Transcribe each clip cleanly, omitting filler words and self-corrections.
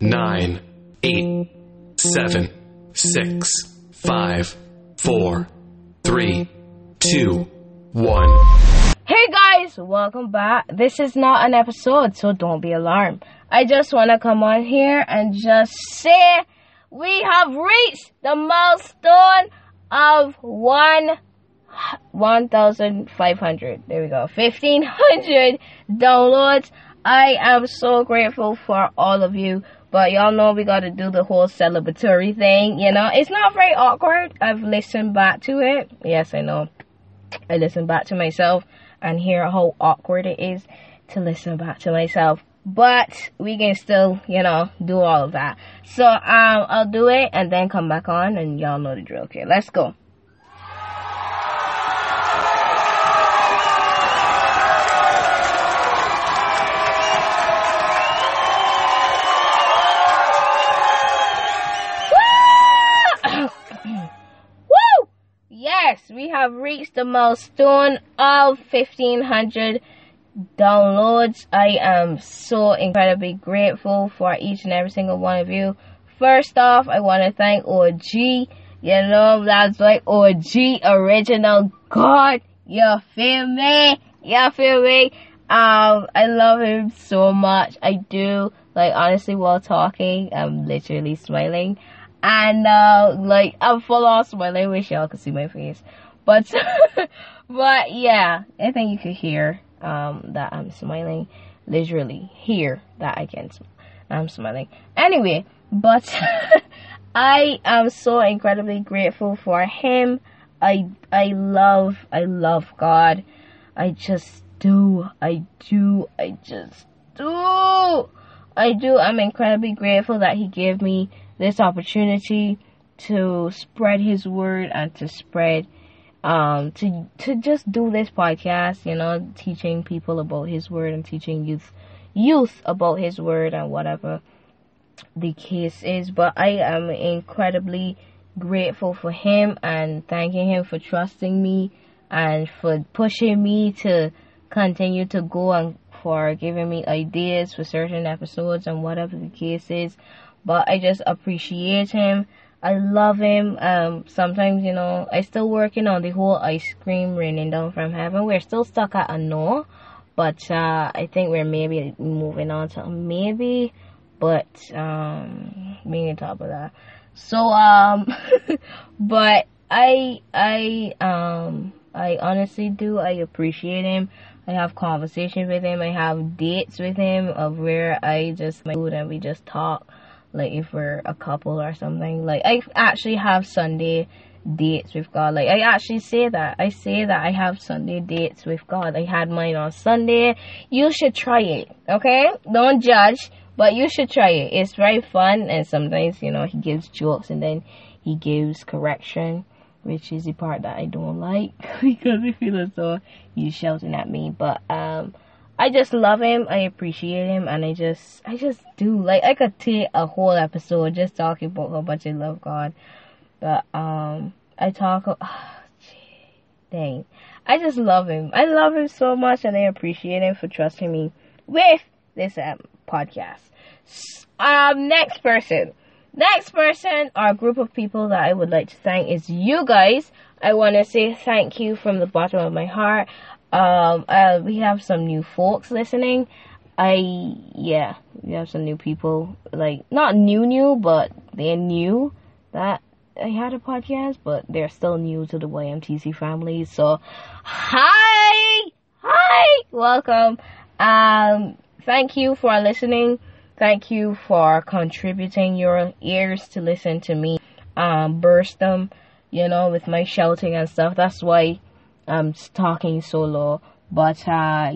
9, 8, 7, 6, 5, 4, 3, 2, 1. Hey guys, welcome back. This is not an episode, so don't be alarmed. I just want to come on here and just say we have reached the milestone of 1,500. There we go. 1,500 downloads. I am so grateful for all of you. But y'all know we got to do the whole celebratory thing, you know. It's not very awkward. I've listened back to it. Yes, I know. I listened back to myself and hear how awkward it is to listen back to myself. But we can still, you know, do all of that. So, I'll do it and then come back on and y'all know the drill. Okay, let's go. We have reached the milestone of 1,500 downloads. I am so incredibly grateful for each and every single one of you. First off, I want to thank OG. You know, that's like OG Original God. You feel me? You feel me? I love him so much. I do. Like, honestly, while talking, I'm literally smiling. And, like, I'm full on smiling. I wish y'all could see my face. But, but yeah, I think you could hear, that I'm smiling. Literally, hear that I can smile. I'm smiling. Anyway, but I am so incredibly grateful for him. I love God. I just do. I'm incredibly grateful that he gave me this opportunity to spread his word and to spread, to just do this podcast, you know, teaching people about his word and teaching youth about his word and whatever the case is. But I am incredibly grateful for him and thanking him for trusting me and for pushing me to continue to go and for giving me ideas for certain episodes and whatever the case is. But I just appreciate him. I love him. Sometimes, you know, I'm still working on the whole ice cream raining down from heaven. We're still stuck at a no. But I think we're maybe moving on to a maybe. But being on top of that. So, but I honestly do. I appreciate him. I have conversations with him. I have dates with him of where I just make food and we just talk. Like, if we're a couple or something. Like, I actually have Sunday dates with God. Like, I actually say that. I say that I have Sunday dates with God. I had mine on Sunday. You should try it, okay? Don't judge, but you should try it. It's very fun, and sometimes, you know, he gives jokes, and then he gives correction, which is the part that I don't like, because I feel as though he's shouting at me. But, I just love him, I appreciate him, and I just do. Like, I could take a whole episode just talking about how much I love God. But, I just love him. I love him so much, and I appreciate him for trusting me with this podcast. Next person, or group of people that I would like to thank is you guys. I want to say thank you from the bottom of my heart. We have some new folks listening. We have some new people, like, not new, but they're new that I had a podcast, but they're still new to the YMTC family. So, hi, welcome. Thank you for listening. Thank you for contributing your ears to listen to me, burst them, you know, with my shouting and stuff. That's why I'm talking so low, but so I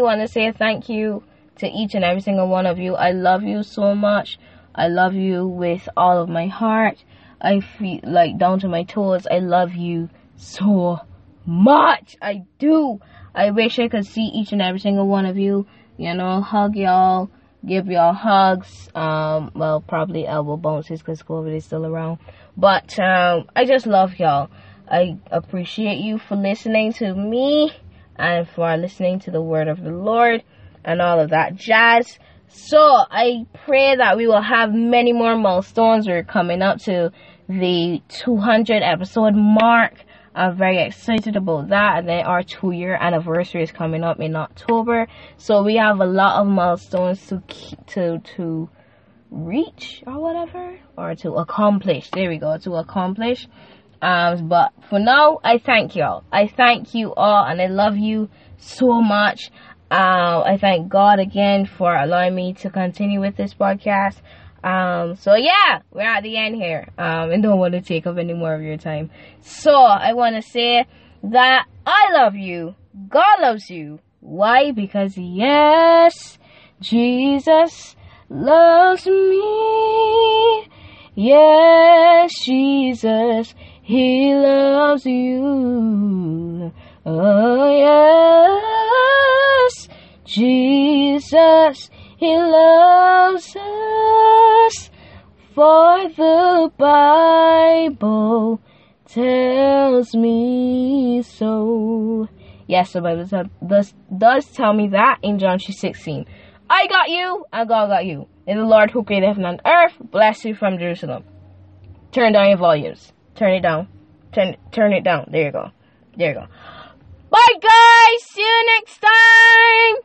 want to say thank you to each and every single one of you. I love you so much. I love you with all of my heart. I feel like down to my toes. I love you so much. I do. I wish I could see each and every single one of you, you know, hug y'all, give y'all hugs, well, probably elbow bounces because COVID is still around, but I just love y'all. I appreciate you for listening to me and for listening to the word of the Lord and all of that jazz. So I pray that we will have many more milestones. We're coming up to the 200 episode mark. I'm very excited about that, and then our 2-year anniversary is coming up in October. So we have a lot of milestones to keep, to reach or whatever, or to accomplish. There we go, to accomplish. But for now, I thank y'all. I thank you all, and I love you so much. I thank God again for allowing me to continue with this podcast. So yeah, we're at the end here. And don't want to take up any more of your time. So I want to say that I love you. God loves you. Why? Because yes, Jesus loves me. Yes, Jesus, He loves you. Oh yes, Jesus, He loves us, for the Bible tells me so. Yes, the Bible does tell me that in John 3:16. I got you, and God got you. And the Lord who created heaven and earth, bless you from Jerusalem. Turn down your volumes. Turn it down. Turn it down. There you go. There you go. Bye guys. See you next time.